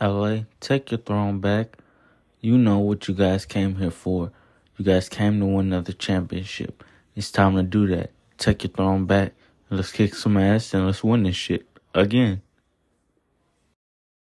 LA, take your throne back. You know what you guys came here for. You guys came to win another championship. It's time to do that. Take your throne back. Let's kick some ass and let's win this shit again.